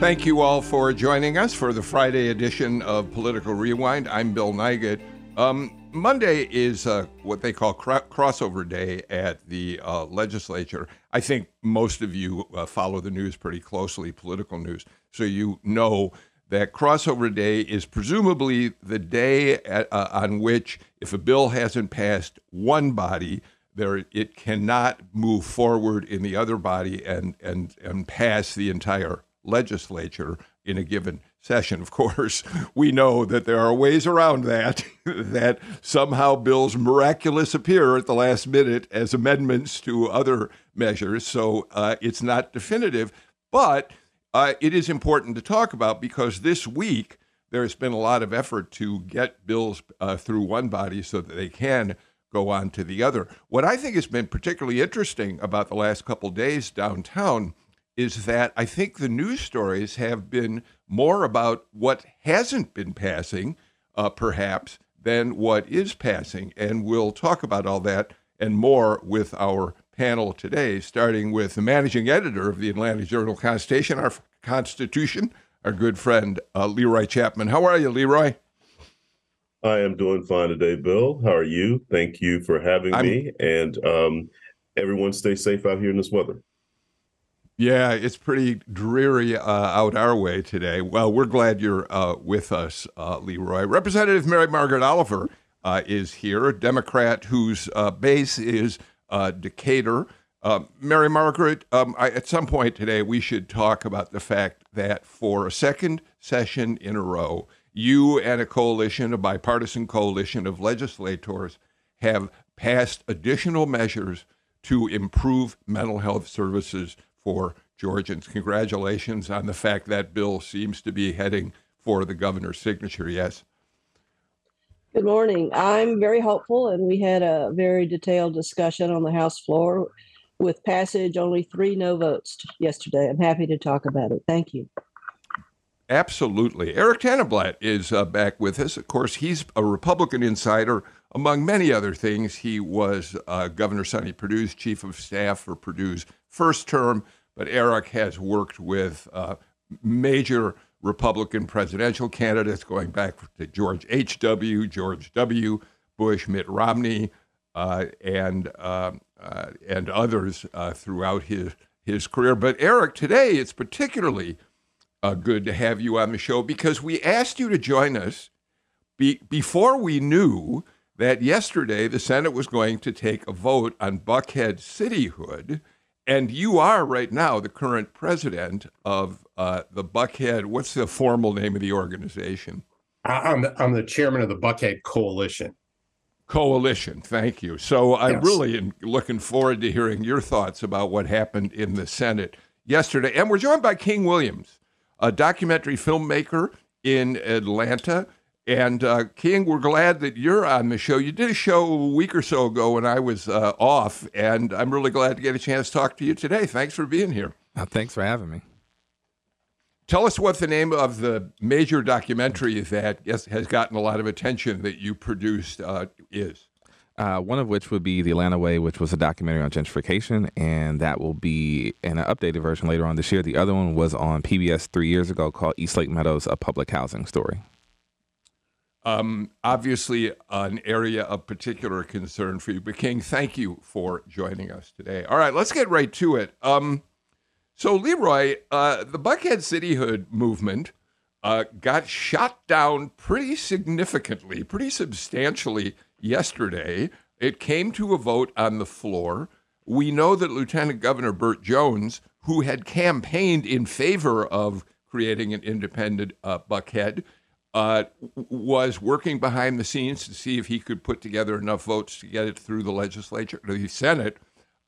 Thank you all for joining us for the Friday edition of Political Rewind. I'm Bill Nygut. Monday is what they call crossover day at the legislature. I think most of you follow the news pretty closely, political news, so you know that crossover day is presumably the day on which, if a bill hasn't passed one body, it cannot move forward in the other body and pass the entire legislature in a given session. Of course, we know that there are ways around that, that somehow bills miraculously appear at the last minute as amendments to other measures. So it's not definitive, but it is important to talk about because this week there's been a lot of effort to get bills through one body so that they can go on to the other. What I think has been particularly interesting about the last couple days downtown is that I think the news stories have been more about what hasn't been passing, perhaps, than what is passing. And we'll talk about all that and more with our panel today, starting with the managing editor of the Atlantic Journal-Constitution, our good friend, Leroy Chapman. How are you, Leroy? I am doing fine today, Bill. How are you? Thank you for having me. And everyone stay safe out here in this weather. Yeah, it's pretty dreary out our way today. Well, we're glad you're with us, Leroy. Representative Mary Margaret Oliver is here, a Democrat whose base is Decatur. Mary Margaret, at some point today, we should talk about the fact that for a second session in a row, you and a bipartisan coalition of legislators have passed additional measures to improve mental health services for Georgians. Congratulations on the fact that bill seems to be heading for the governor's signature. Yes. Good morning. I'm very hopeful, and we had a very detailed discussion on the House floor with passage, only 3 no votes yesterday. I'm happy to talk about it. Thank you. Absolutely. Eric Tannenblatt is back with us. Of course, he's a Republican insider. Among many other things, he was Governor Sonny Perdue's chief of staff for Perdue's first term, but Eric has worked with major Republican presidential candidates going back to George W. Bush, Mitt Romney, and others throughout his career. But Eric, today it's particularly good to have you on the show because we asked you to join us before we knew that yesterday the Senate was going to take a vote on Buckhead cityhood, and you are right now the current president of the Buckhead. What's the formal name of the organization? I'm the chairman of the Buckhead Coalition. Thank you. So I'm really looking forward to hearing your thoughts about what happened in the Senate yesterday. And we're joined by King Williams, a documentary filmmaker in Atlanta. And King, we're glad that you're on the show. You did a show a week or so ago when I was off, and I'm really glad to get a chance to talk to you today. Thanks for being here. Thanks for having me. Tell us what the name of the major documentary that has gotten a lot of attention that you produced is. One of which would be The Atlanta Way, which was a documentary on gentrification, and that will be in an updated version later on this year. The other one was on PBS 3 years ago called East Lake Meadows, A Public Housing Story. Obviously, an area of particular concern for you. But King, thank you for joining us today. All right, let's get right to it. So, Leroy, the Buckhead cityhood movement got shot down pretty significantly, pretty substantially yesterday. It came to a vote on the floor. We know that Lieutenant Governor Burt Jones, who had campaigned in favor of creating an independent Buckhead, was working behind the scenes to see if he could put together enough votes to get it through the legislature, the Senate.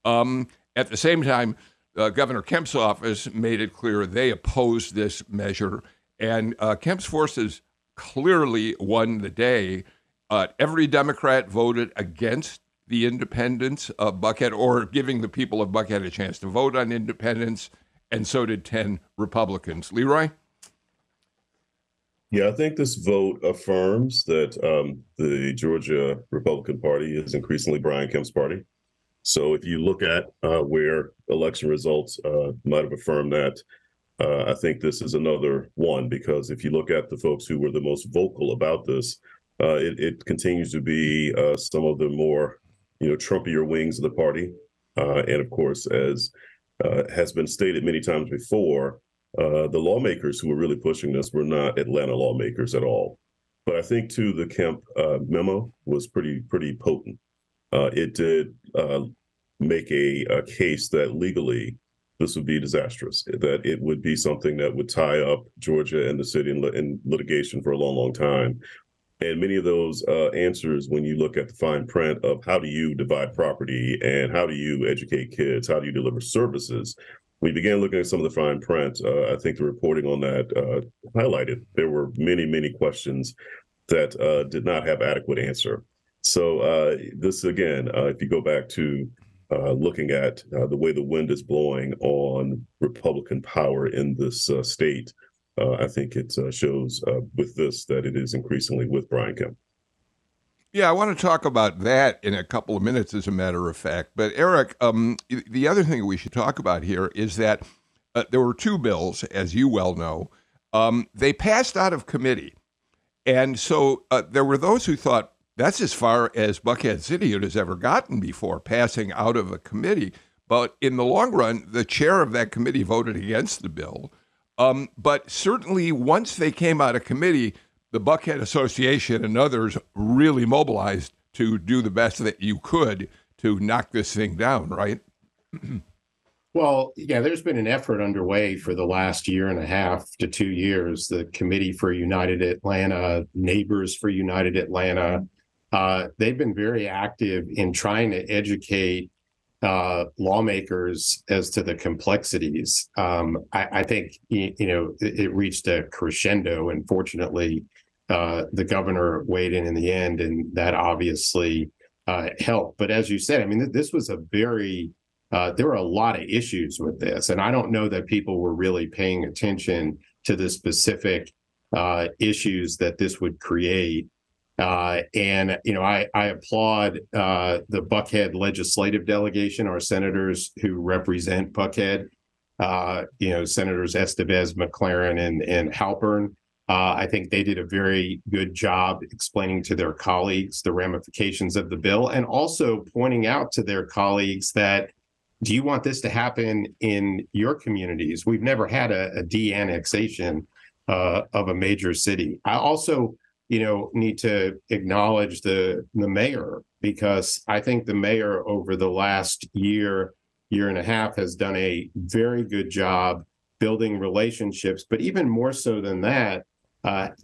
At the same time, Governor Kemp's office made it clear they opposed this measure. And Kemp's forces clearly won the day. Every Democrat voted against the independence of Buckhead, or giving the people of Buckhead a chance to vote on independence, and so did 10 Republicans. Leroy? Yeah, I think this vote affirms that the Georgia Republican Party is increasingly Brian Kemp's party. So if you look at where election results might have affirmed that, I think this is another one, because if you look at the folks who were the most vocal about this, it continues to be some of the more, Trumpier wings of the party. And of course, as has been stated many times before, the lawmakers who were really pushing this were not Atlanta lawmakers at all. But I think, too, the Kemp memo was pretty potent. It did make a case that legally this would be disastrous, that it would be something that would tie up Georgia and the city in litigation for a long, long time. And many of those answers, when you look at the fine print of how do you divide property and how do you educate kids, how do you deliver services, we began looking at some of the fine print. I think the reporting on that highlighted there were many, many questions that did not have adequate answer. So this, again, if you go back to looking at the way the wind is blowing on Republican power in this state, I think it shows with this that it is increasingly with Brian Kemp. Yeah, I want to talk about that in a couple of minutes, as a matter of fact. But, Eric, the other thing we should talk about here is that there were two bills, as you well know. They passed out of committee. And so there were those who thought that's as far as Buckhead City has ever gotten before, passing out of a committee. But in the long run, the chair of that committee voted against the bill. But certainly once they came out of committee, the Buckhead Association and others really mobilized to do the best that you could to knock this thing down, right? Well, yeah, there's been an effort underway for the last year and a half to 2 years. The Committee for United Atlanta, Neighbors for United Atlanta, they've been very active in trying to educate lawmakers as to the complexities. I think, it reached a crescendo, and fortunately, the governor weighed in the end, and that obviously helped. But as you said, I mean, this was a very, there were a lot of issues with this, and I don't know that people were really paying attention to the specific issues that this would create. And, I applaud the Buckhead legislative delegation, our senators who represent Buckhead, Senators Estevez, McLaurin, and Halpern. I think they did a very good job explaining to their colleagues the ramifications of the bill, and also pointing out to their colleagues that, do you want this to happen in your communities? We've never had a de-annexation of a major city. I also need to acknowledge the mayor, because I think the mayor over the last year and a half has done a very good job building relationships, but even more so than that,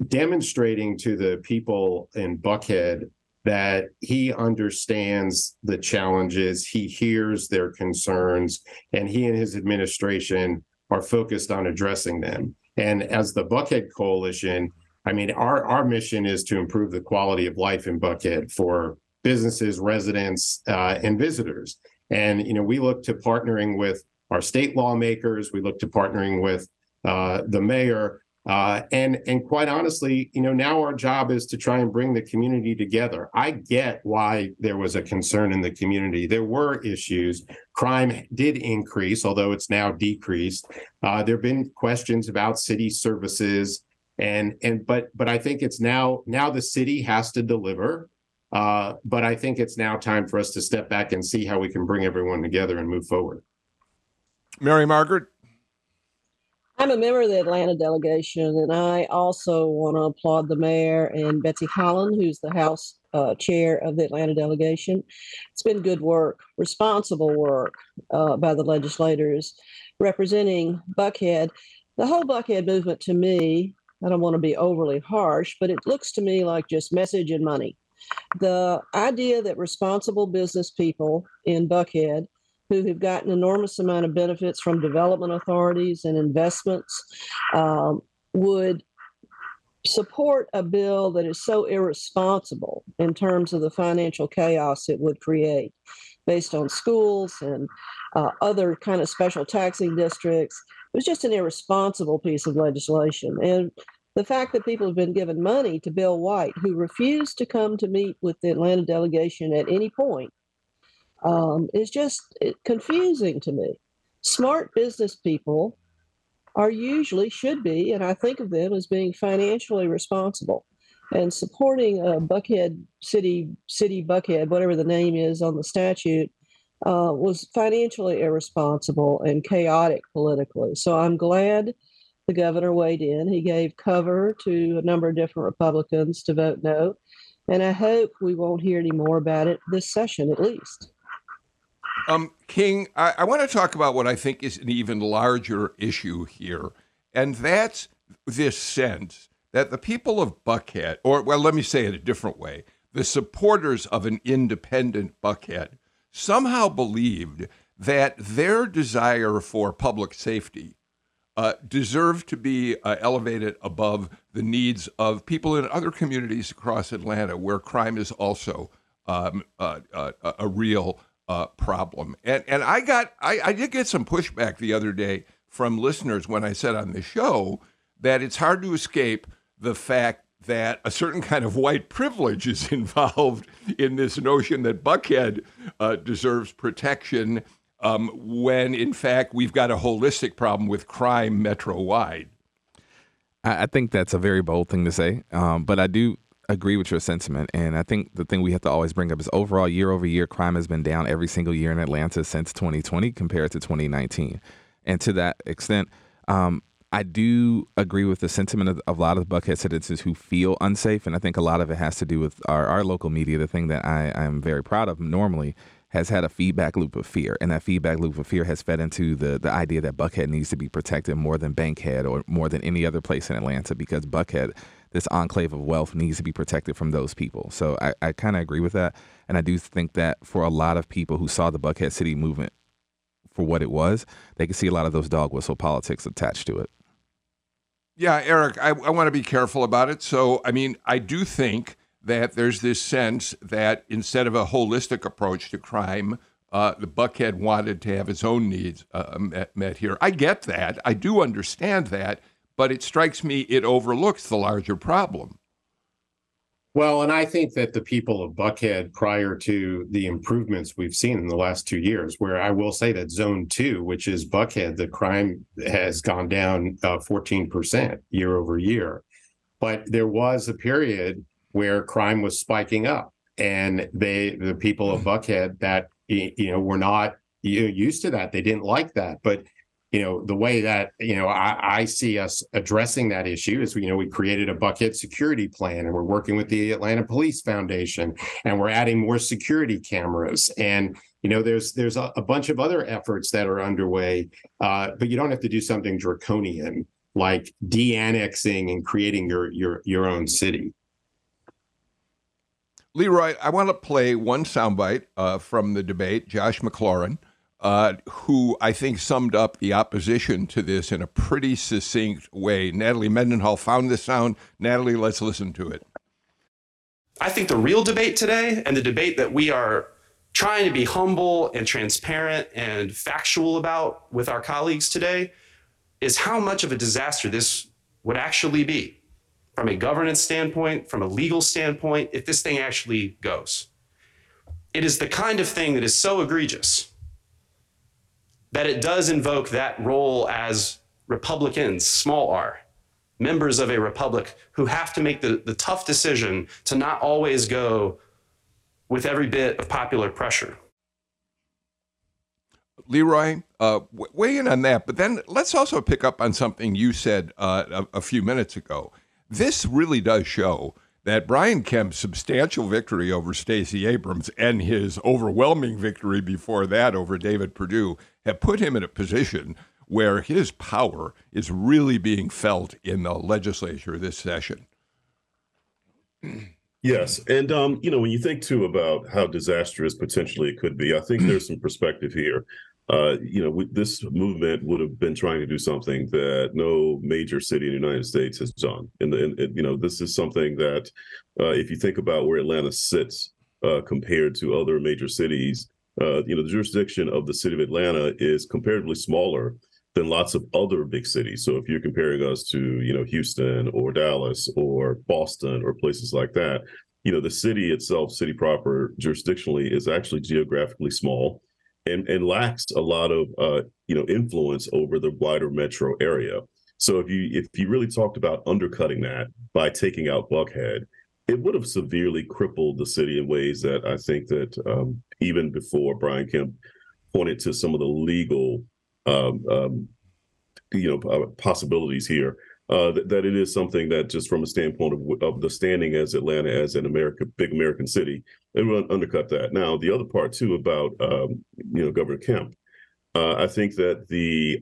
demonstrating to the people in Buckhead that he understands the challenges, he hears their concerns, and he and his administration are focused on addressing them. And as the Buckhead Coalition, I mean, our mission is to improve the quality of life in Buckhead for businesses, residents, and visitors. And, we look to partnering with our state lawmakers. We look to partnering with the mayor. And quite honestly, now our job is to try and bring the community together. I get why there was a concern in the community. There were issues. Crime did increase, although it's now decreased. There have been questions about city services. But I think it's now the city has to deliver. But I think it's now time for us to step back and see how we can bring everyone together and move forward. Mary Margaret. I'm a member of the Atlanta delegation, and I also want to applaud the mayor and Betsy Holland, who's the House chair of the Atlanta delegation. It's been good work, responsible work by the legislators representing Buckhead. The whole Buckhead movement, to me, I don't want to be overly harsh, but it looks to me like just message and money. The idea that responsible business people in Buckhead who have gotten an enormous amount of benefits from development authorities and investments, would support a bill that is so irresponsible in terms of the financial chaos it would create based on schools and other kind of special taxing districts. It was just an irresponsible piece of legislation. And the fact that people have been given money to Bill White, who refused to come to meet with the Atlanta delegation at any point, is just confusing to me. Smart business people are usually, should be, and I think of them as being financially responsible. And supporting a Buckhead city Buckhead, whatever the name is on the statute, was financially irresponsible and chaotic politically. So I'm glad the governor weighed in. He gave cover to a number of different Republicans to vote no. And I hope we won't hear any more about it this session, at least. King, I want to talk about what I think is an even larger issue here. And that's this sense that the people of Buckhead, or, well, let me say it a different way, the supporters of an independent Buckhead somehow believed that their desire for public safety deserved to be elevated above the needs of people in other communities across Atlanta where crime is also a real problem. And I did get some pushback the other day from listeners when I said on the show that it's hard to escape the fact that a certain kind of white privilege is involved in this notion that Buckhead deserves protection when, in fact, we've got a holistic problem with crime metro-wide. I think that's a very bold thing to say, but I do agree with your sentiment. And I think the thing we have to always bring up is overall, year over year, crime has been down every single year in Atlanta since 2020 compared to 2019. And to that extent, I do agree with the sentiment of a lot of Buckhead citizens who feel unsafe. And I think a lot of it has to do with our local media. The thing that I am very proud of normally has had a feedback loop of fear. And that feedback loop of fear has fed into the idea that Buckhead needs to be protected more than Bankhead or more than any other place in Atlanta, because Buckhead, this enclave of wealth, needs to be protected from those people. So I kind of agree with that. And I do think that for a lot of people who saw the Buckhead City movement for what it was, they could see a lot of those dog whistle politics attached to it. Yeah, Eric, I want to be careful about it. So, I mean, I do think that there's this sense that instead of a holistic approach to crime, the Buckhead wanted to have its own needs met here. I get that. I do understand that. But it strikes me it overlooks the larger problem. Well, and I think that the people of Buckhead, prior to the improvements we've seen in the last 2 years, where I will say that Zone 2, which is Buckhead, the crime has gone down 14% year over year. But there was a period where crime was spiking up, and the people of Buckhead that, you know, were not used to that. They didn't like that. But, you know, the way that, you know, I see us addressing that issue is, you know, we created a Buckhead security plan, and we're working with the Atlanta Police Foundation, and we're adding more security cameras. And, you know, there's a bunch of other efforts that are underway, but you don't have to do something draconian like de-annexing and creating your own city. Leroy, I want to play one soundbite from the debate, Josh McLaurin, who I think summed up the opposition to this in a pretty succinct way. Natalie Mendenhall found this sound. Natalie, let's listen to it. I think the real debate today, and the debate that we are trying to be humble and transparent and factual about with our colleagues today, is how much of a disaster this would actually be from a governance standpoint, from a legal standpoint, if this thing actually goes. It is the kind of thing that is so egregious that it does invoke that role as Republicans, small r, members of a republic who have to make the tough decision to not always go with every bit of popular pressure. Leroy, weigh in on that, but then let's also pick up on something you said a few minutes ago. This really does show that Brian Kemp's substantial victory over Stacey Abrams and his overwhelming victory before that over David Perdue have put him in a position where his power is really being felt in the legislature this session. Yes. And, when you think, too, about how disastrous potentially it could be, I think there's some perspective here. This movement would have been trying to do something that no major city in the United States has done. And this is something that if you think about where Atlanta sits compared to other major cities, the jurisdiction of the city of Atlanta is comparatively smaller than lots of other big cities. So if you're comparing us to, Houston or Dallas or Boston or places like that, the city itself, city proper jurisdictionally, is actually geographically small and lacks a lot of, influence over the wider metro area. So if you really talked about undercutting that by taking out Buckhead, it would have severely crippled the city in ways that I think that even before Brian Kemp pointed to some of the legal possibilities here, that it is something that just from a standpoint of the standing as Atlanta as an big American city, it would undercut that. Now, the other part, too, about, Governor Kemp, I think that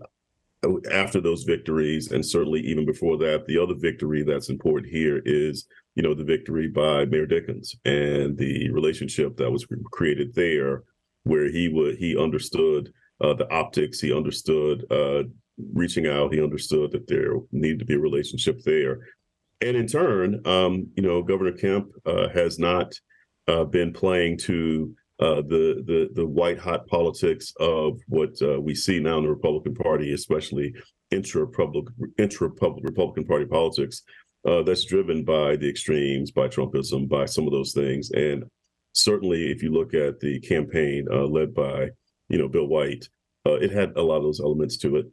after those victories, and certainly even before that, the other victory that's important here is, the victory by Mayor Dickens and the relationship that was created there, where he understood the optics, he understood reaching out, he understood that there needed to be a relationship there. And in turn, Governor Kemp has not been playing to the white hot politics of what we see now in the Republican Party, especially intra-public Republican Party politics that's driven by the extremes, by Trumpism, by some of those things. And certainly if you look at the campaign led by Bill White, it had a lot of those elements to it.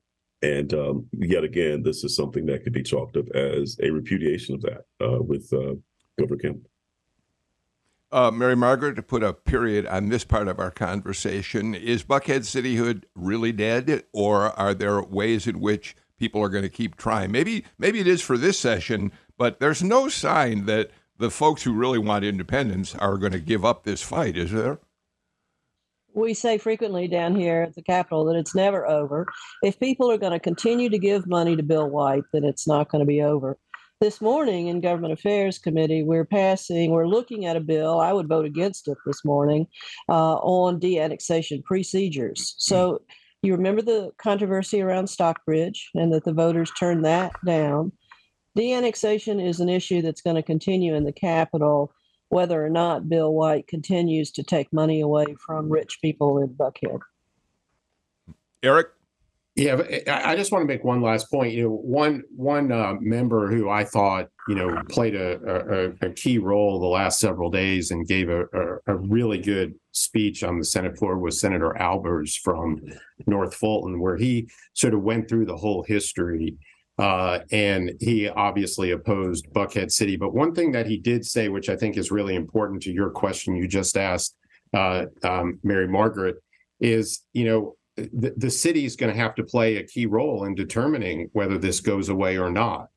And yet again, this is something that could be chalked up as a repudiation of that with Governor Kemp. Mary Margaret, to put a period on this part of our conversation, is Buckhead cityhood really dead, or are there ways in which people are going to keep trying? Maybe it is for this session, but there's no sign that the folks who really want independence are going to give up this fight, is there? We say frequently down here at the Capitol that it's never over. If people are going to continue to give money to Bill White, then it's not going to be over. This morning in Government Affairs Committee, we're looking at a bill, I would vote against it this morning, on de-annexation procedures. So you remember the controversy around Stockbridge and that the voters turned that down. De-annexation is an issue that's going to continue in the Capitol, whether or not Bill White continues to take money away from rich people in Buckhead. Eric? Yeah, I just want to make one last point. One member who I thought, played a key role the last several days and gave a really good speech on the Senate floor was Senator Albers from North Fulton, where he sort of went through the whole history. And he obviously opposed Buckhead City. But one thing that he did say, which I think is really important to your question you just asked, Mary Margaret, is, the city is going to have to play a key role in determining whether this goes away or not.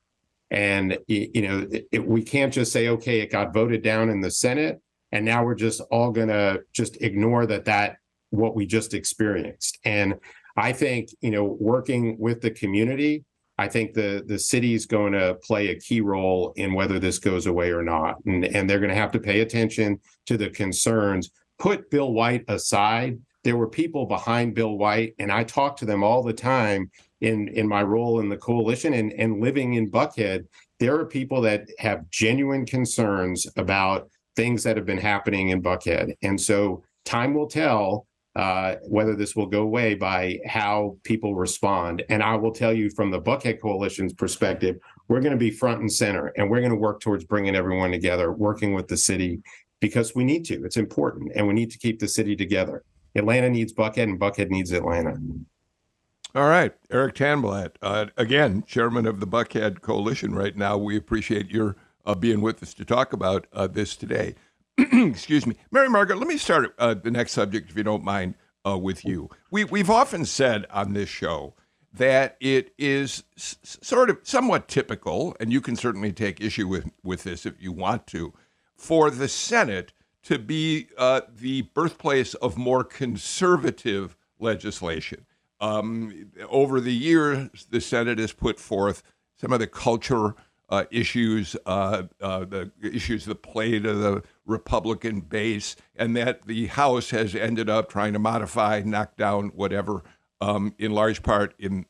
And, we can't just say, OK, it got voted down in the Senate, and now we're just all going to just ignore that what we just experienced. And I think, working with the community, I think the city is going to play a key role in whether this goes away or not. And they're going to have to pay attention to the concerns. Put Bill White aside. There were people behind Bill White, and I talk to them all the time in my role in the coalition and living in Buckhead. There are people that have genuine concerns about things that have been happening in Buckhead. And so time will tell whether this will go away by how people respond. And I will tell you from the Buckhead Coalition's perspective, we're going to be front and center, and we're going to work towards bringing everyone together, working with the city, because we need to. It's important, and we need to keep the city together. Atlanta needs Buckhead, and Buckhead needs Atlanta. All right. Eric Tannenblatt, again, chairman of the Buckhead Coalition right now. We appreciate your being with us to talk about this today. Excuse me. Mary Margaret, let me start the next subject, if you don't mind, with you. We've often said on this show that it is sort of somewhat typical, and you can certainly take issue with this if you want to, for the Senate to be the birthplace of more conservative legislation. Over the years, the Senate has put forth some of the culture the issues that play to the Republican base, and that the House has ended up trying to modify, knock down, whatever, in large part in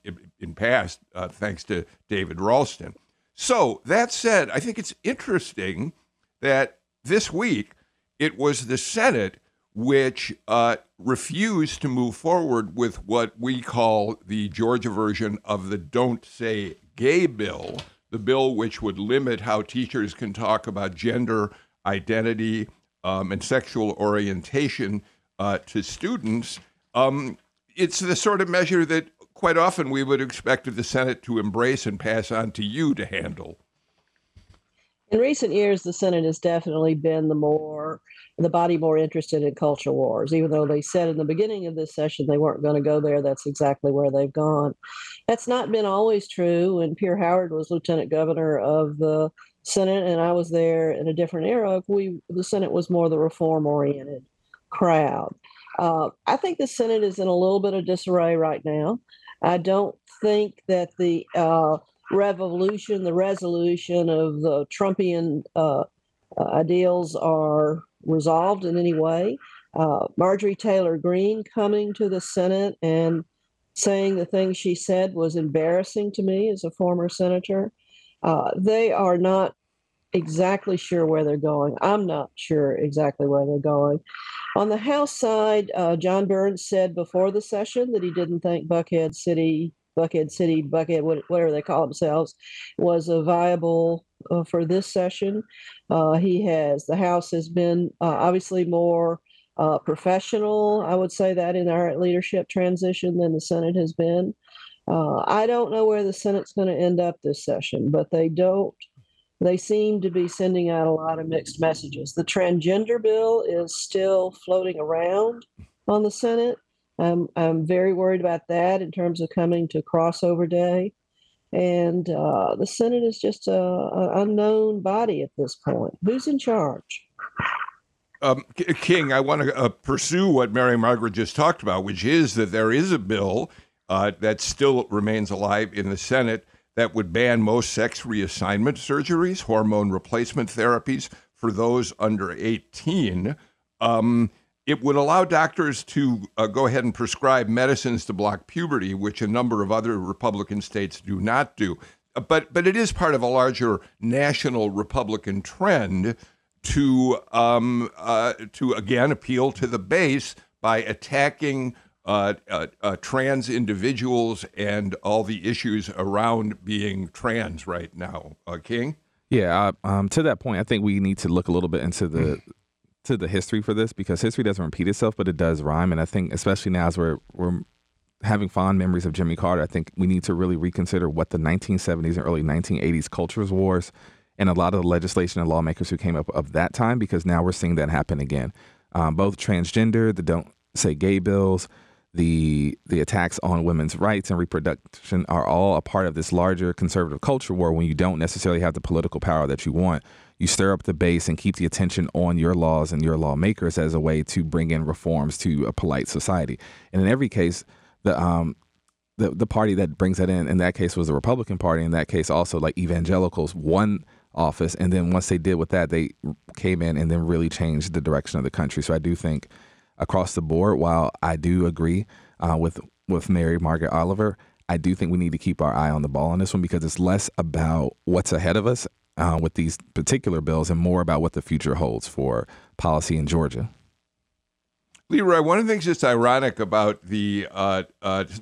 past, thanks to David Ralston. So that said, I think it's interesting that this week it was the Senate which refused to move forward with what we call the Georgia version of the Don't Say Gay bill, the bill which would limit how teachers can talk about gender identity and sexual orientation to students. It's the sort of measure that quite often we would expect the Senate to embrace and pass on to you to handle. In recent years, the Senate has definitely been the body more interested in culture wars, even though they said in the beginning of this session they weren't going to go there. That's exactly where they've gone. That's not been always true. When Pierre Howard was lieutenant governor of the Senate, and I was there in a different era, the Senate was more the reform-oriented crowd. I think the Senate is in a little bit of disarray right now. I don't think that the resolution of the Trumpian ideals are resolved in any way. Marjorie Taylor Greene coming to the Senate and saying the things she said was embarrassing to me as a former senator. They are not exactly sure where they're going. I'm not sure exactly where they're going. On the House side, John Burns said before the session that he didn't think Buckhead City, whatever they call themselves, was viable for this session. The House has been obviously more professional, I would say that, in our leadership transition than the Senate has been. I don't know where the Senate's going to end up this session, but they seem to be sending out a lot of mixed messages. The transgender bill is still floating around on the Senate. I'm very worried about that in terms of coming to crossover day. And the Senate is just an unknown body at this point. Who's in charge? King, I want to pursue what Mary Margaret just talked about, which is that there is a bill that still remains alive in the Senate that would ban most sex reassignment surgeries, hormone replacement therapies for those under 18. It would allow doctors to go ahead and prescribe medicines to block puberty, which a number of other Republican states do not do. But it is part of a larger national Republican trend to again appeal to the base by attacking trans individuals and all the issues around being trans right now. King? Yeah, to that point, I think we need to look a little bit into the history for this, because history doesn't repeat itself, but it does rhyme. And I think especially now as we're having fond memories of Jimmy Carter, I think we need to really reconsider what the 1970s and early 1980s cultures wars and a lot of the legislation and lawmakers who came up of that time, because now we're seeing that happen again. Both transgender, the Don't Say Gay bills, the attacks on women's rights and reproduction are all a part of this larger conservative culture war. When you don't necessarily have the political power that you want, you stir up the base and keep the attention on your laws and your lawmakers as a way to bring in reforms to a polite society. And in every case, the party that brings that in that case was the Republican Party. In that case, also, like, evangelicals won office. And then once they did with that, they came in and then really changed the direction of the country. So I do think across the board, while I do agree with Mary Margaret Oliver, I do think we need to keep our eye on the ball on this one, because it's less about what's ahead of us with these particular bills and more about what the future holds for policy in Georgia. Leroy, one of the things that's ironic about the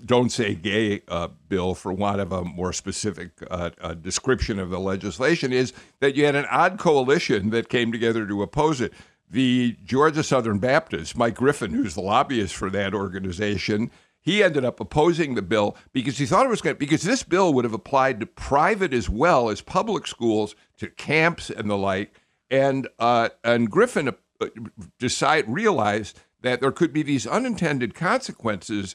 Don't Say Gay bill, for want of a more specific description of the legislation, is that you had an odd coalition that came together to oppose it. The Georgia Southern Baptist, Mike Griffin, who's the lobbyist for that organization, he ended up opposing the bill because he thought it was going to, because this bill would have applied to private as well as public schools, to camps and the like. And Griffin realized that there could be these unintended consequences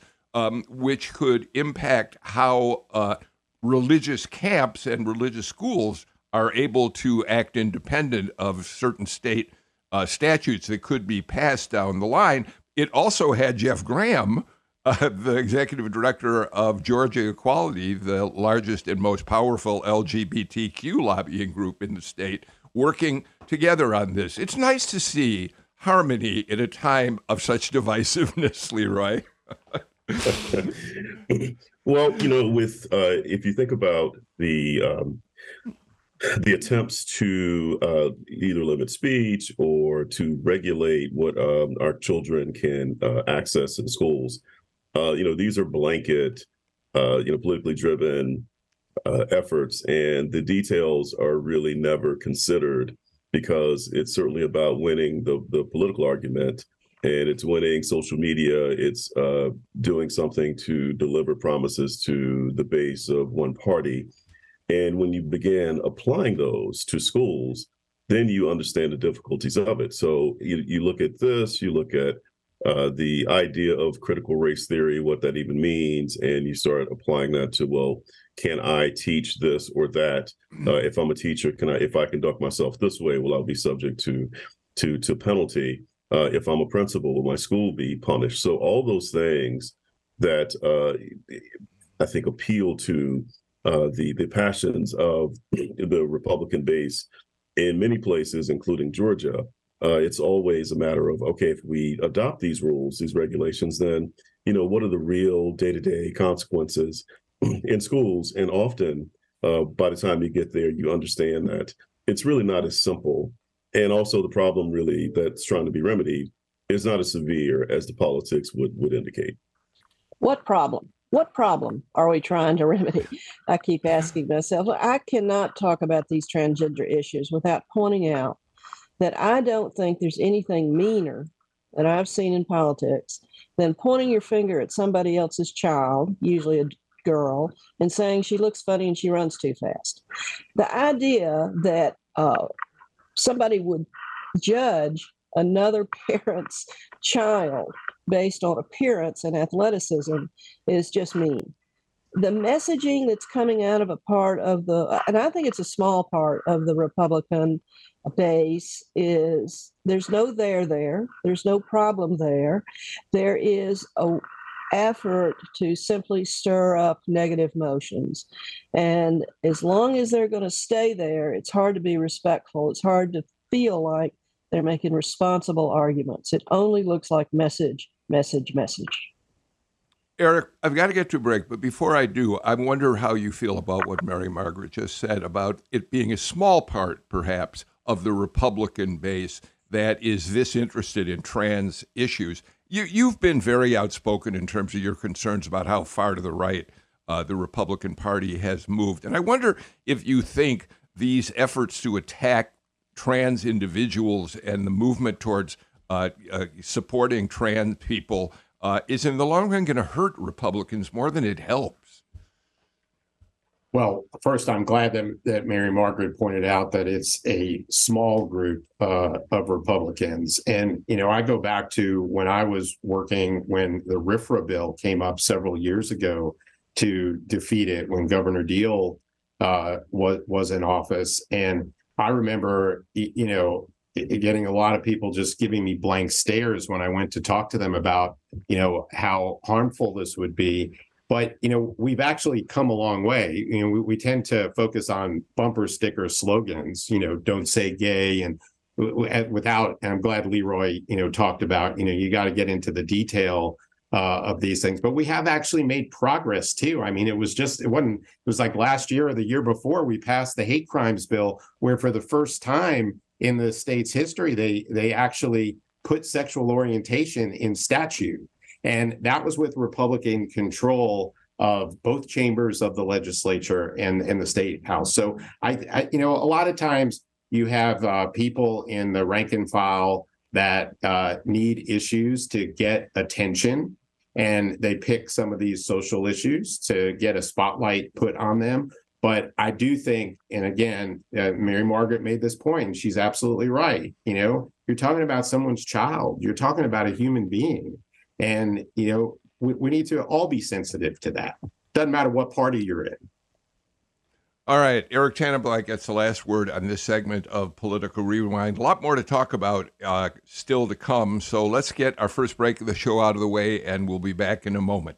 which could impact how religious camps and religious schools are able to act independent of certain state statutes that could be passed down the line. It also had Jeff Graham, the executive director of Georgia Equality, the largest and most powerful LGBTQ lobbying group in the state, working together on this. It's nice to see harmony at a time of such divisiveness, Leroy. Well, you know, with if you think about the attempts to either limit speech or to regulate what our children can access in schools, you know, these are blanket, you know, politically driven efforts, and the details are really never considered, because it's certainly about winning the political argument, and it's winning social media. It's doing something to deliver promises to the base of one party. And when you begin applying those to schools, then you understand the difficulties of it. So you look at this, you look at the idea of critical race theory, what that even means, and you start applying that to, well, can I teach this or that? If I'm a teacher, if I conduct myself this way, will I be subject to penalty? If I'm a principal, will my school be punished? So all those things that I think appeal to the passions of the Republican base in many places, including Georgia. It's always a matter of, okay, if we adopt these rules, these regulations, then, you know, what are the real day-to-day consequences in schools? And often by the time you get there, you understand that it's really not as simple. And also the problem really that's trying to be remedied is not as severe as the politics would indicate. What problem? What problem are we trying to remedy? I keep asking myself. I cannot talk about these transgender issues without pointing out that I don't think there's anything meaner that I've seen in politics than pointing your finger at somebody else's child, usually a girl, and saying she looks funny and she runs too fast. The idea that somebody would judge another parent's child based on appearance and athleticism is just mean. The messaging that's coming out of a part of the, and I think it's a small part of the Republican base, is there's no there there. There's no problem there. There is a effort to simply stir up negative motions. And as long as they're going to stay there, it's hard to be respectful. It's hard to feel like they're making responsible arguments. It only looks like message, message, message. Eric, I've got to get to a break, but before I do, I wonder how you feel about what Mary Margaret just said about it being a small part, perhaps, of the Republican base that is this interested in trans issues. You've been very outspoken in terms of your concerns about how far to the right the Republican Party has moved. And I wonder if you think these efforts to attack trans individuals and the movement towards supporting trans people is in the long run going to hurt Republicans more than it helps? Well, first, I'm glad that Mary Margaret pointed out that it's a small group of Republicans. And, you know, I go back to when I was working when the RFRA bill came up several years ago to defeat it when Governor Deal was in office. And I remember, you know, getting a lot of people just giving me blank stares when I went to talk to them about, you know, how harmful this would be. But, you know, we've actually come a long way. You know, we tend to focus on bumper sticker slogans, you know, don't say gay and without, and I'm glad Leroy, you know, talked about, you know, you got to get into the detail of these things. But we have actually made progress too. I mean, it was like last year or the year before we passed the hate crimes bill, where for the first time in the state's history, they actually put sexual orientation in statute. And that was with Republican control of both chambers of the legislature and the state house. So, I you know, a lot of times you have people in the rank and file that need issues to get attention, and they pick some of these social issues to get a spotlight put on them. But I do think, and again, Mary Margaret made this point, and she's absolutely right. You know, you're talking about someone's child. You're talking about a human being. And, you know, we need to all be sensitive to that. Doesn't matter what party you're in. All right, Eric Tannenblatt gets the last word on this segment of Political Rewind. A lot more to talk about still to come, so let's get our first break of the show out of the way, and we'll be back in a moment.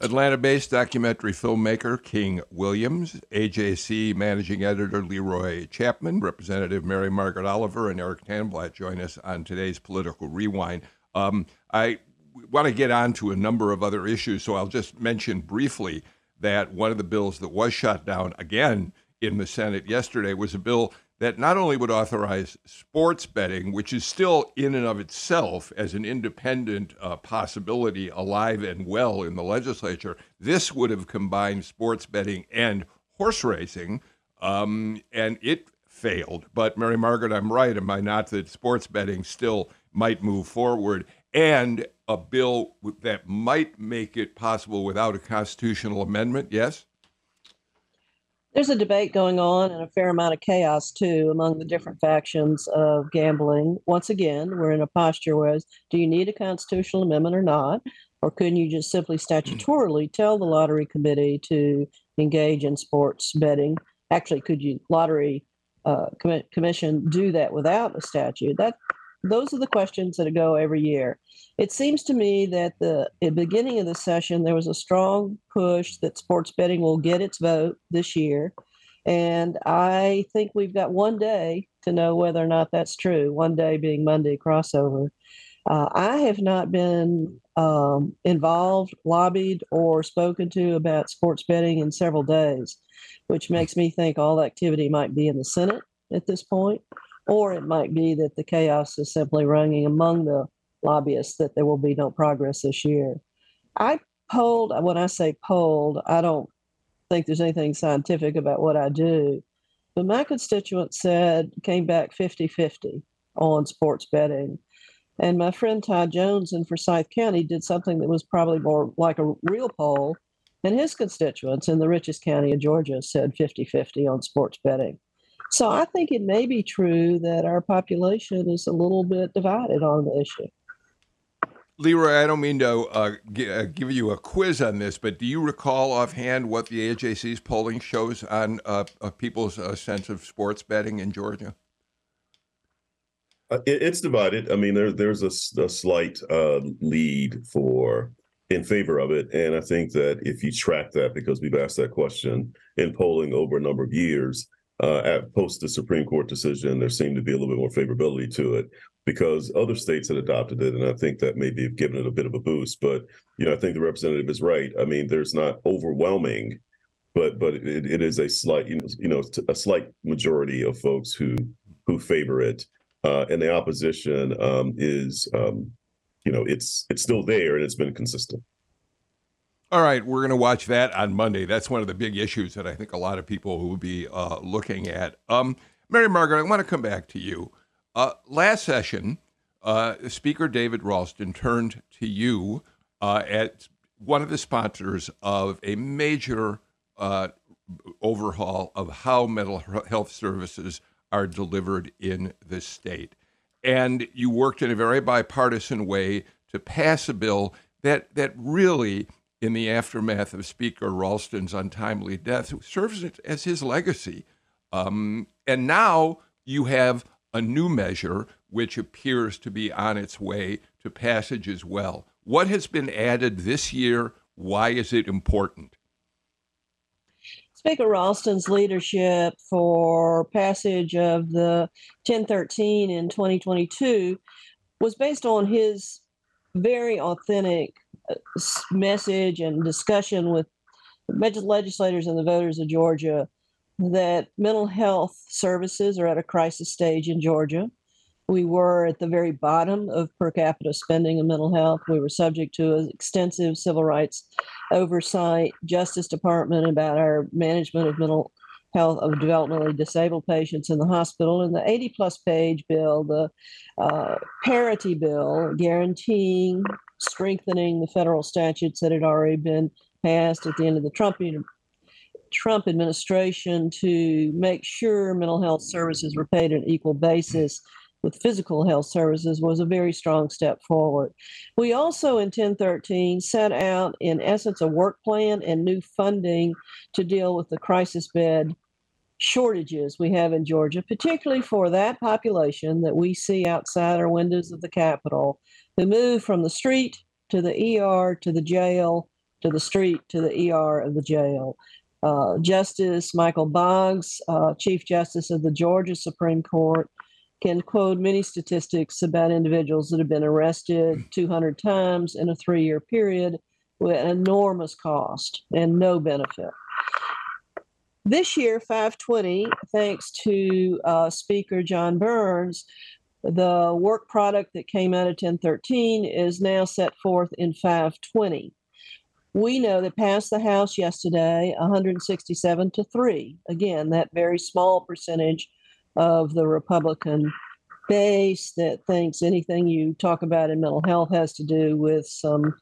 Atlanta-based documentary filmmaker King Williams, AJC managing editor Leroy Chapman, Representative Mary Margaret Oliver, and Eric Tannenblatt join us on today's Political Rewind. I want to get on to a number of other issues, so I'll just mention briefly that one of the bills that was shot down again in the Senate yesterday was a bill that not only would authorize sports betting, which is still in and of itself as an independent possibility alive and well in the legislature, this would have combined sports betting and horse racing, and it failed. But Mary Margaret, I'm right, am I not, that sports betting still might move forward? And a bill that might make it possible without a constitutional amendment, yes? There's a debate going on and a fair amount of chaos, too, among the different factions of gambling. Once again, we're in a posture where do you need a constitutional amendment or not? Or couldn't you just simply statutorily tell the lottery committee to engage in sports betting? Actually, could you lottery commission do that without a statute? Those are the questions that go every year. It seems to me that at the beginning of the session, there was a strong push that sports betting will get its vote this year. And I think we've got one day to know whether or not that's true, one day being Monday crossover. I have not been involved, lobbied, or spoken to about sports betting in several days, which makes me think all activity might be in the Senate at this point. Or it might be that the chaos is simply running among the lobbyists that there will be no progress this year. I polled, when I say polled, I don't think there's anything scientific about what I do, but my constituents came back 50-50 on sports betting. And my friend Ty Jones in Forsyth County did something that was probably more like a real poll, and his constituents in the richest county of Georgia said 50-50 on sports betting. So I think it may be true that our population is a little bit divided on the issue. Leroy, I don't mean to give you a quiz on this, but do you recall offhand what the AJC's polling shows on people's sense of sports betting in Georgia? It's divided. I mean, there's a slight lead in favor of it. And I think that if you track that, because we've asked that question in polling over a number of years, post the Supreme Court decision, there seemed to be a little bit more favorability to it because other states had adopted it, and I think that maybe have given it a bit of a boost. But I think the representative is right. I mean, there's not overwhelming, but it is a slight, a slight majority of folks who favor it, and the opposition is, it's still there and it's been consistent. All right, we're going to watch that on Monday. That's one of the big issues that I think a lot of people will be looking at. Mary Margaret, I want to come back to you. Last session, Speaker David Ralston turned to you at one of the sponsors of a major overhaul of how mental health services are delivered in the state. And you worked in a very bipartisan way to pass a bill that really, in the aftermath of Speaker Ralston's untimely death, serves as his legacy. And now you have a new measure, which appears to be on its way to passage as well. What has been added this year? Why is it important? Speaker Ralston's leadership for passage of the 1013 in 2022 was based on his very authentic message and discussion with legislators and the voters of Georgia that mental health services are at a crisis stage in Georgia, We were at the very bottom of per capita spending in mental health. We were subject to extensive civil rights oversight, Justice Department about our management of mental health of developmentally disabled patients in the hospital. And the 80-plus page bill, the parity bill, guaranteeing, strengthening the federal statutes that had already been passed at the end of the Trump administration to make sure mental health services were paid on an equal basis with physical health services, was a very strong step forward. We also in 1013 set out, in essence, a work plan and new funding to deal with the crisis bed shortages we have in Georgia, particularly for that population that we see outside our windows of the Capitol, who move from the street to the ER to the jail to the street to the ER of the jail. Justice Michael Boggs, Chief Justice of the Georgia Supreme Court, can quote many statistics about individuals that have been arrested 200 times in a 3-year period with enormous cost and no benefit. This year, 520, thanks to Speaker John Burns, the work product that came out of 1013 is now set forth in 520. We know that passed the House yesterday, 167-3. Again, that very small percentage of the Republican base that thinks anything you talk about in mental health has to do with some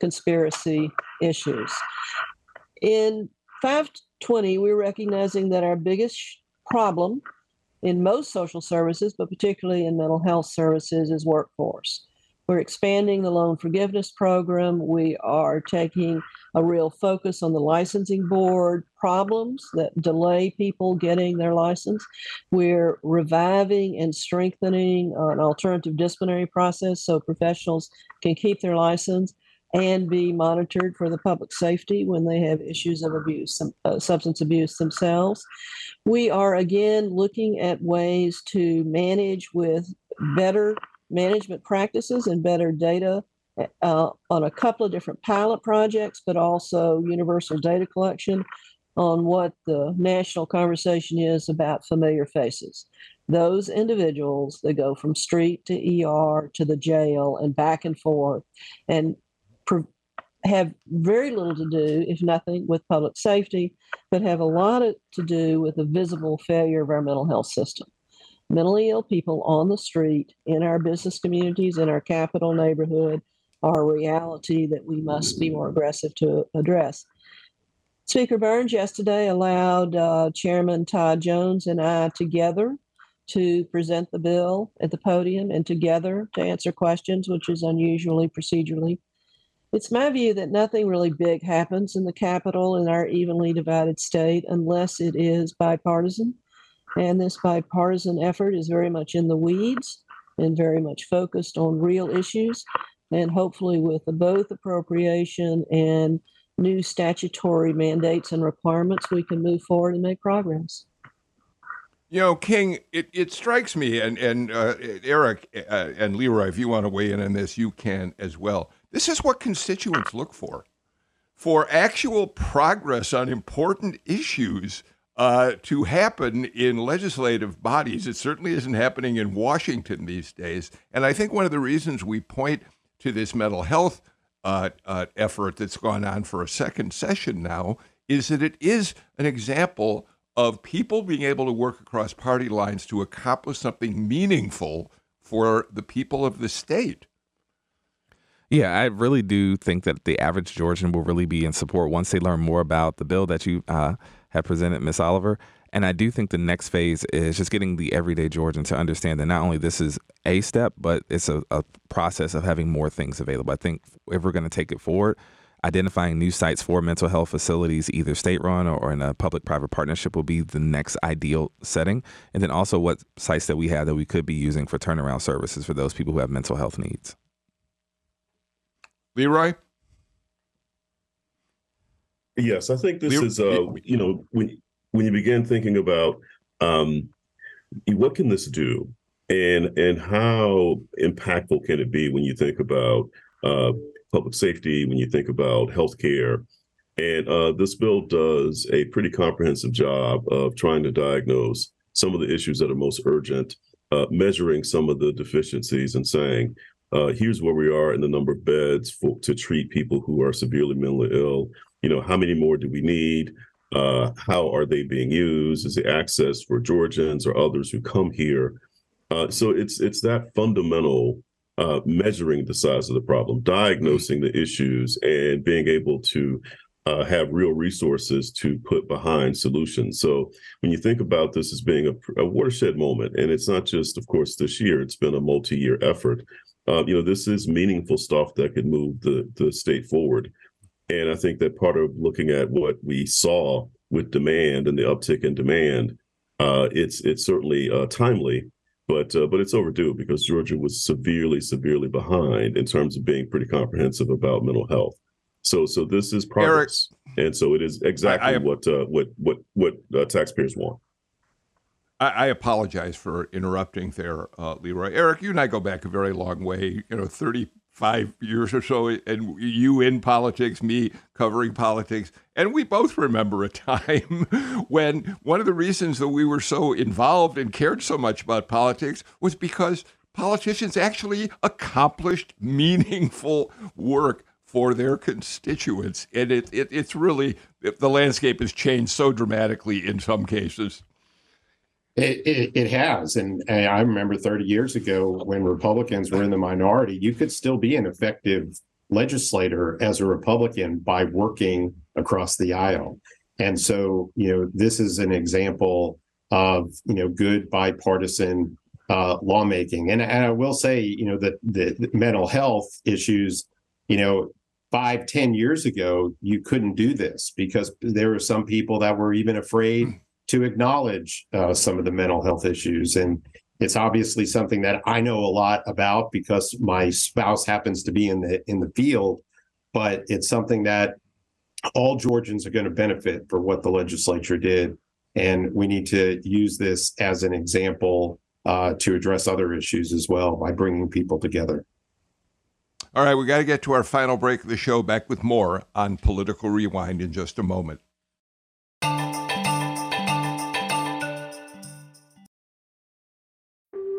conspiracy issues. In 520, we're recognizing that our biggest problem in most social services, but particularly in mental health services, is workforce. We're expanding the loan forgiveness program. We are taking a real focus on the licensing board problems that delay people getting their license. We're reviving and strengthening an alternative disciplinary process so professionals can keep their license and be monitored for the public safety when they have issues of abuse, substance abuse themselves. We are again looking at ways to manage with better management practices and better data on a couple of different pilot projects, but also universal data collection on what the national conversation is about familiar faces. Those individuals that go from street to ER to the jail and back and forth and have very little to do, if nothing, with public safety, but have a lot to do with the visible failure of our mental health system. Mentally ill people on the street, in our business communities, in our capital neighborhood, are a reality that we must be more aggressive to address. Speaker Burns yesterday allowed Chairman Todd Jones and I together to present the bill at the podium and together to answer questions, which is unusually procedurally. It's my view that nothing really big happens in the Capitol in our evenly divided state unless it is bipartisan. And this bipartisan effort is very much in the weeds and very much focused on real issues. And hopefully with both appropriation and new statutory mandates and requirements, we can move forward and make progress. You know, King, it strikes me, and Eric and Leroy, if you want to weigh in on this, you can as well. This is what constituents look for actual progress on important issues to happen in legislative bodies. It certainly isn't happening in Washington these days. And I think one of the reasons we point to this mental health effort that's gone on for a second session now is that it is an example of people being able to work across party lines to accomplish something meaningful for the people of the state. Yeah, I really do think that the average Georgian will really be in support once they learn more about the bill that you had presented, Ms. Oliver. And I do think the next phase is just getting the everyday Georgian to understand that not only this is a step, but it's a process of having more things available. I think if we're going to take it forward, identifying new sites for mental health facilities, either state-run or in a public-private partnership, will be the next ideal setting. And then also what sites that we have that we could be using for turnaround services for those people who have mental health needs. Leroy? Yes, I think this is, when you begin thinking about what can this do and how impactful can it be when you think about public safety, when you think about healthcare, and this bill does a pretty comprehensive job of trying to diagnose some of the issues that are most urgent measuring some of the deficiencies and saying, here's where we are in the number of beds to treat people who are severely mentally ill. You know, how many more do we need? How are they being used? Is it access for Georgians or others who come here? So it's that fundamental measuring the size of the problem, diagnosing the issues, and being able to have real resources to put behind solutions. So when you think about this as being a watershed moment, and it's not just, of course, this year, it's been a multi-year effort. You know, this is meaningful stuff that could move the state forward. And I think that part of looking at what we saw with demand and the uptick in demand, it's certainly timely. But it's overdue because Georgia was severely behind in terms of being pretty comprehensive about mental health. So this is progress, Eric, and so it is exactly what taxpayers want. I apologize for interrupting there, Leroy. Eric, you and I go back a very long way. You know, 35 years or so, and you in politics, me covering politics. And we both remember a time when one of the reasons that we were so involved and cared so much about politics was because politicians actually accomplished meaningful work for their constituents. And it's really, the landscape has changed so dramatically in some cases. It has. And I remember 30 years ago when Republicans were in the minority, you could still be an effective legislator as a Republican by working across the aisle. And so, you know, this is an example of, you know, good bipartisan lawmaking. And I will say, you know, that the mental health issues, you know, 5-10 years ago, you couldn't do this because there were some people that were even afraid to acknowledge some of the mental health issues. And it's obviously something that I know a lot about because my spouse happens to be in the field, but it's something that all Georgians are going to benefit for what the legislature did. And we need to use this as an example to address other issues as well by bringing people together. All right, we got to get to our final break of the show. Back with more on Political Rewind in just a moment.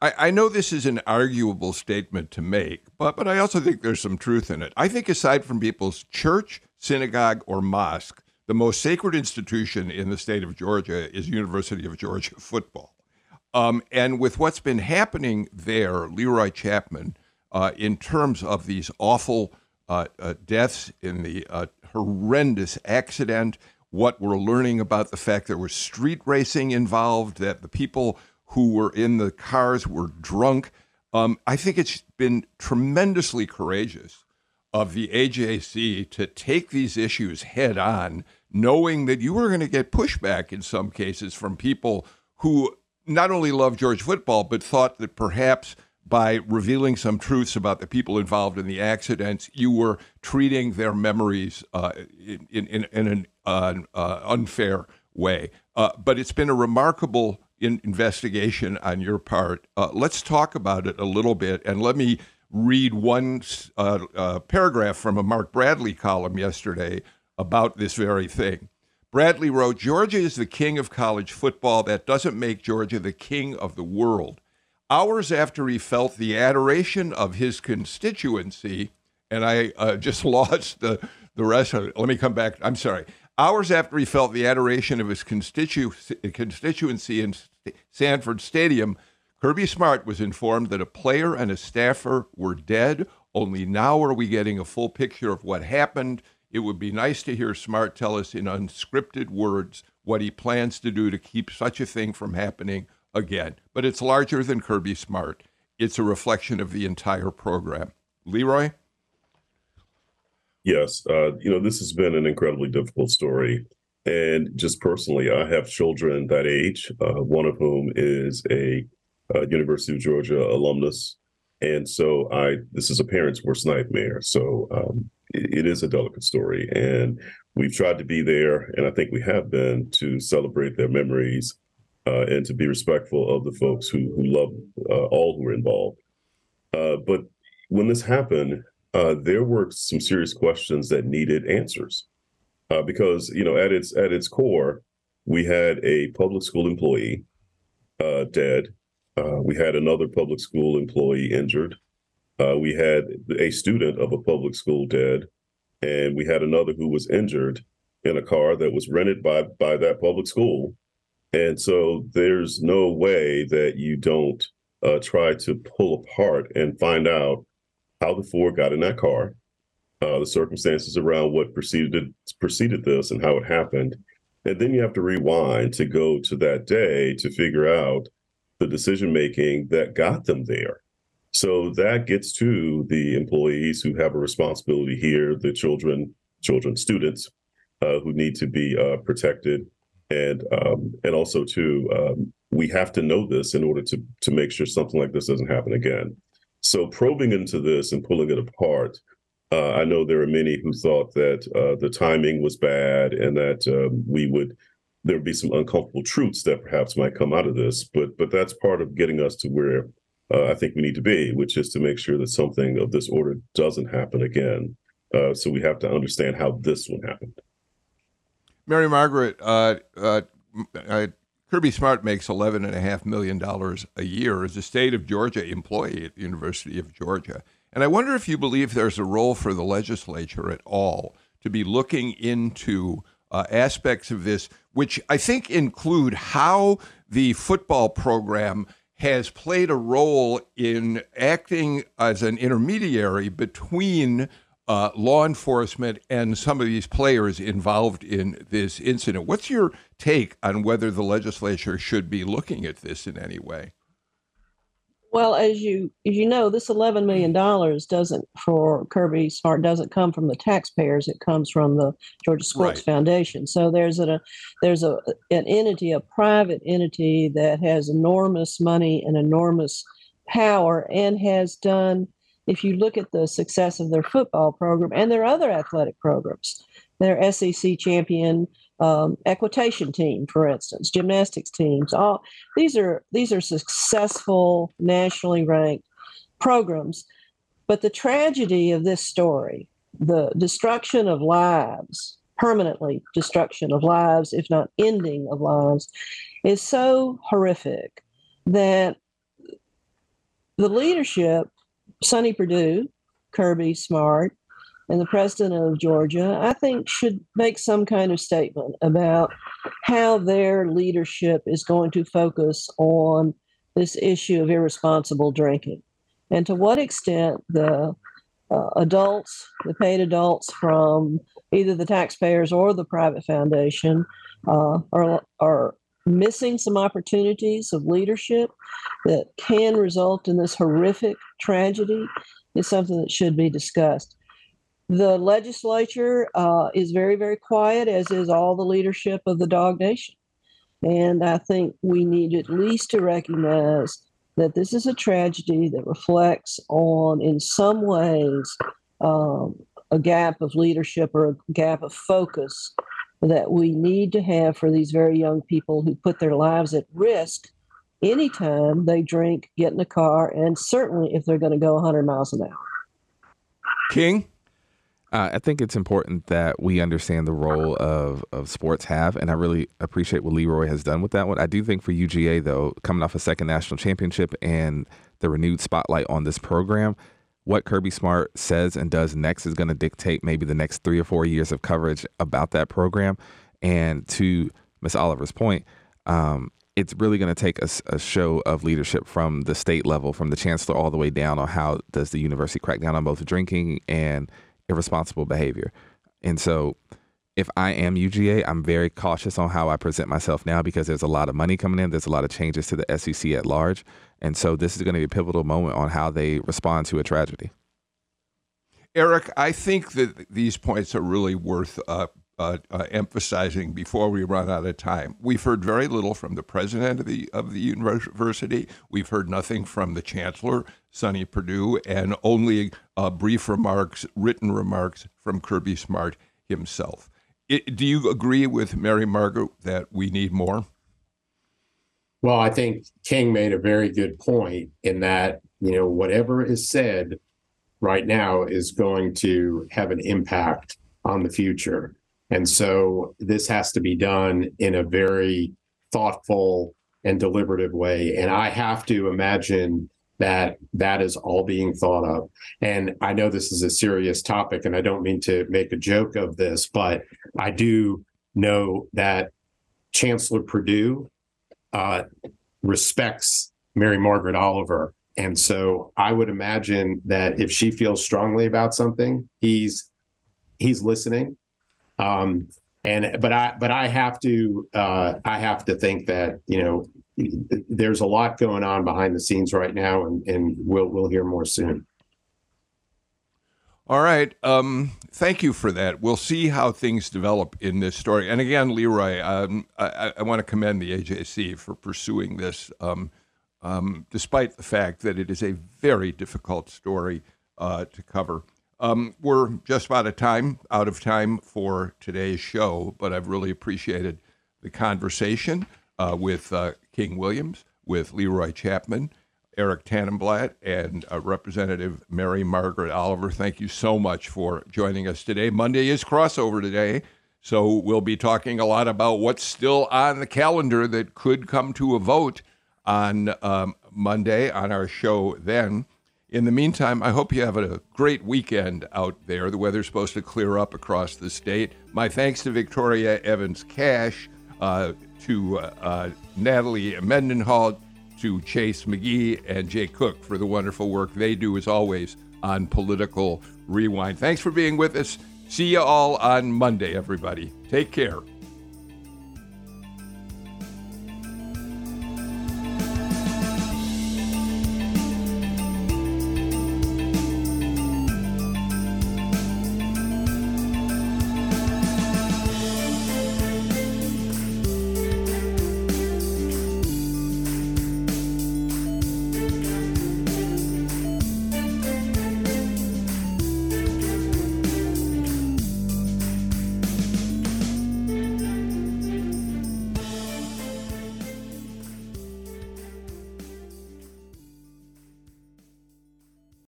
I know this is an arguable statement to make, but I also think there's some truth in it. I think aside from people's church, synagogue, or mosque, the most sacred institution in the state of Georgia is University of Georgia football. And with what's been happening there, Leroy Chapman, in terms of these awful deaths in the horrendous accident, what we're learning about the fact there was street racing involved, that the people who were in the cars were drunk. I think it's been tremendously courageous of the AJC to take these issues head on, knowing that you were going to get pushback in some cases from people who not only love Georgia football, but thought that perhaps by revealing some truths about the people involved in the accidents, you were treating their memories in an unfair way. But it's been a remarkable investigation on your part. Let's talk about it a little bit. And let me read one paragraph from a Mark Bradley column yesterday about this very thing. Bradley wrote, "Georgia is the king of college football. That doesn't make Georgia the king of the world." Hours after he felt the adoration of his constituency, and I just lost the rest of it. Let me come back. I'm sorry. Hours after he felt the adoration of his constituency in Sanford Stadium, Kirby Smart was informed that a player and a staffer were dead. Only now are we getting a full picture of what happened. It would be nice to hear Smart tell us in unscripted words what he plans to do to keep such a thing from happening again. But it's larger than Kirby Smart. It's a reflection of the entire program. Leroy? Yes. You know, this has been an incredibly difficult story. And just personally, I have children that age, one of whom is a University of Georgia alumnus. And so this is a parent's worst nightmare. So it is a delicate story. And we've tried to be there, and I think we have been, to celebrate their memories and to be respectful of the folks who love all who were involved. But when this happened, there were some serious questions that needed answers. Because, you know, at its core, we had a public school employee dead. We had another public school employee injured. We had a student of a public school dead, and we had another who was injured in a car that was rented by that public school. And so there's no way that you don't try to pull apart and find out how the four got in that car, the circumstances around what preceded this and how it happened. And then you have to rewind to go to that day to figure out the decision-making that got them there. So that gets to the employees who have a responsibility here, the students who need to be protected. And also too, we have to know this in order to make sure something like this doesn't happen again. So probing into this and pulling it apart, I know there are many who thought that the timing was bad and that there would be some uncomfortable truths that perhaps might come out of this, but that's part of getting us to where I think we need to be, which is to make sure that something of this order doesn't happen again. So we have to understand how this one happened. Mary Margaret, Kirby Smart makes $11.5 million a year as a state of Georgia employee at the University of Georgia. And I wonder if you believe there's a role for the legislature at all to be looking into aspects of this, which I think include how the football program has played a role in acting as an intermediary between law enforcement and some of these players involved in this incident. What's your take on whether the legislature should be looking at this in any way? Well, as you know, this $11 million doesn't come from the taxpayers. It comes from the Georgia Sports Foundation. So there's an entity, a private entity that has enormous money and enormous power, and has done, if you look at the success of their football program and their other athletic programs, their SEC champion equitation team, for instance, gymnastics teams, all these are successful nationally ranked programs. But the tragedy of this story, the destruction of lives, permanently destruction of lives, if not ending of lives, is so horrific that the leadership, Sonny Perdue, Kirby Smart, and the president of Georgia, I think, should make some kind of statement about how their leadership is going to focus on this issue of irresponsible drinking, and to what extent the adults, the paid adults from either the taxpayers or the private foundation, are missing some opportunities of leadership that can result in this horrific tragedy is something that should be discussed. The legislature is very, very quiet, as is all the leadership of the Dog Nation. And I think we need at least to recognize that this is a tragedy that reflects on, in some ways, a gap of leadership or a gap of focus that we need to have for these very young people who put their lives at risk anytime they drink, get in a car, and certainly if they're going to go 100 miles an hour. King? I think it's important that we understand the role of sports have, and I really appreciate what Leroy has done with that one. I do think for UGA, though, coming off a second national championship and the renewed spotlight on this program, what Kirby Smart says and does next is going to dictate maybe the next 3 or 4 years of coverage about that program. And to Ms. Oliver's point, it's really going to take a show of leadership from the state level, from the chancellor all the way down, on how does the university crack down on both drinking and irresponsible behavior. And so if I am UGA, I'm very cautious on how I present myself now, because there's a lot of money coming in. There's a lot of changes to the SEC at large. And so this is going to be a pivotal moment on how they respond to a tragedy. Eric, I think that these points are really worth emphasizing before we run out of time. We've heard very little from the president of the university. We've heard nothing from the chancellor, Sonny Perdue, and only brief remarks, written remarks from Kirby Smart himself. Do you agree with Mary Margaret that we need more? Well, I think King made a very good point in that, you know, whatever is said right now is going to have an impact on the future. And so this has to be done in a very thoughtful and deliberative way. And I have to imagine that that is all being thought of. And I know this is a serious topic, and I don't mean to make a joke of this, but I do know that Chancellor Perdue respects Mary Margaret Oliver. And so I would imagine that if she feels strongly about something, he's listening. But I have to think that, you know, there's a lot going on behind the scenes right now, and we'll hear more soon. All right. Thank you for that. We'll see how things develop in this story. And again, Leroy, I want to commend the AJC for pursuing this, despite the fact that it is a very difficult story to cover. We're just about out of time for today's show, but I've really appreciated the conversation with King Williams, with Leroy Chapman, Eric Tannenblatt, and Representative Mary Margaret Oliver. Thank you so much for joining us today. Monday is crossover today, so we'll be talking a lot about what's still on the calendar that could come to a vote on Monday on our show then. In the meantime, I hope you have a great weekend out there. The weather's supposed to clear up across the state. My thanks to Victoria Evans-Cash, to Natalie Mendenhall, to Chase McGee, and Jay Cook for the wonderful work they do, as always, on Political Rewind. Thanks for being with us. See you all on Monday, everybody. Take care.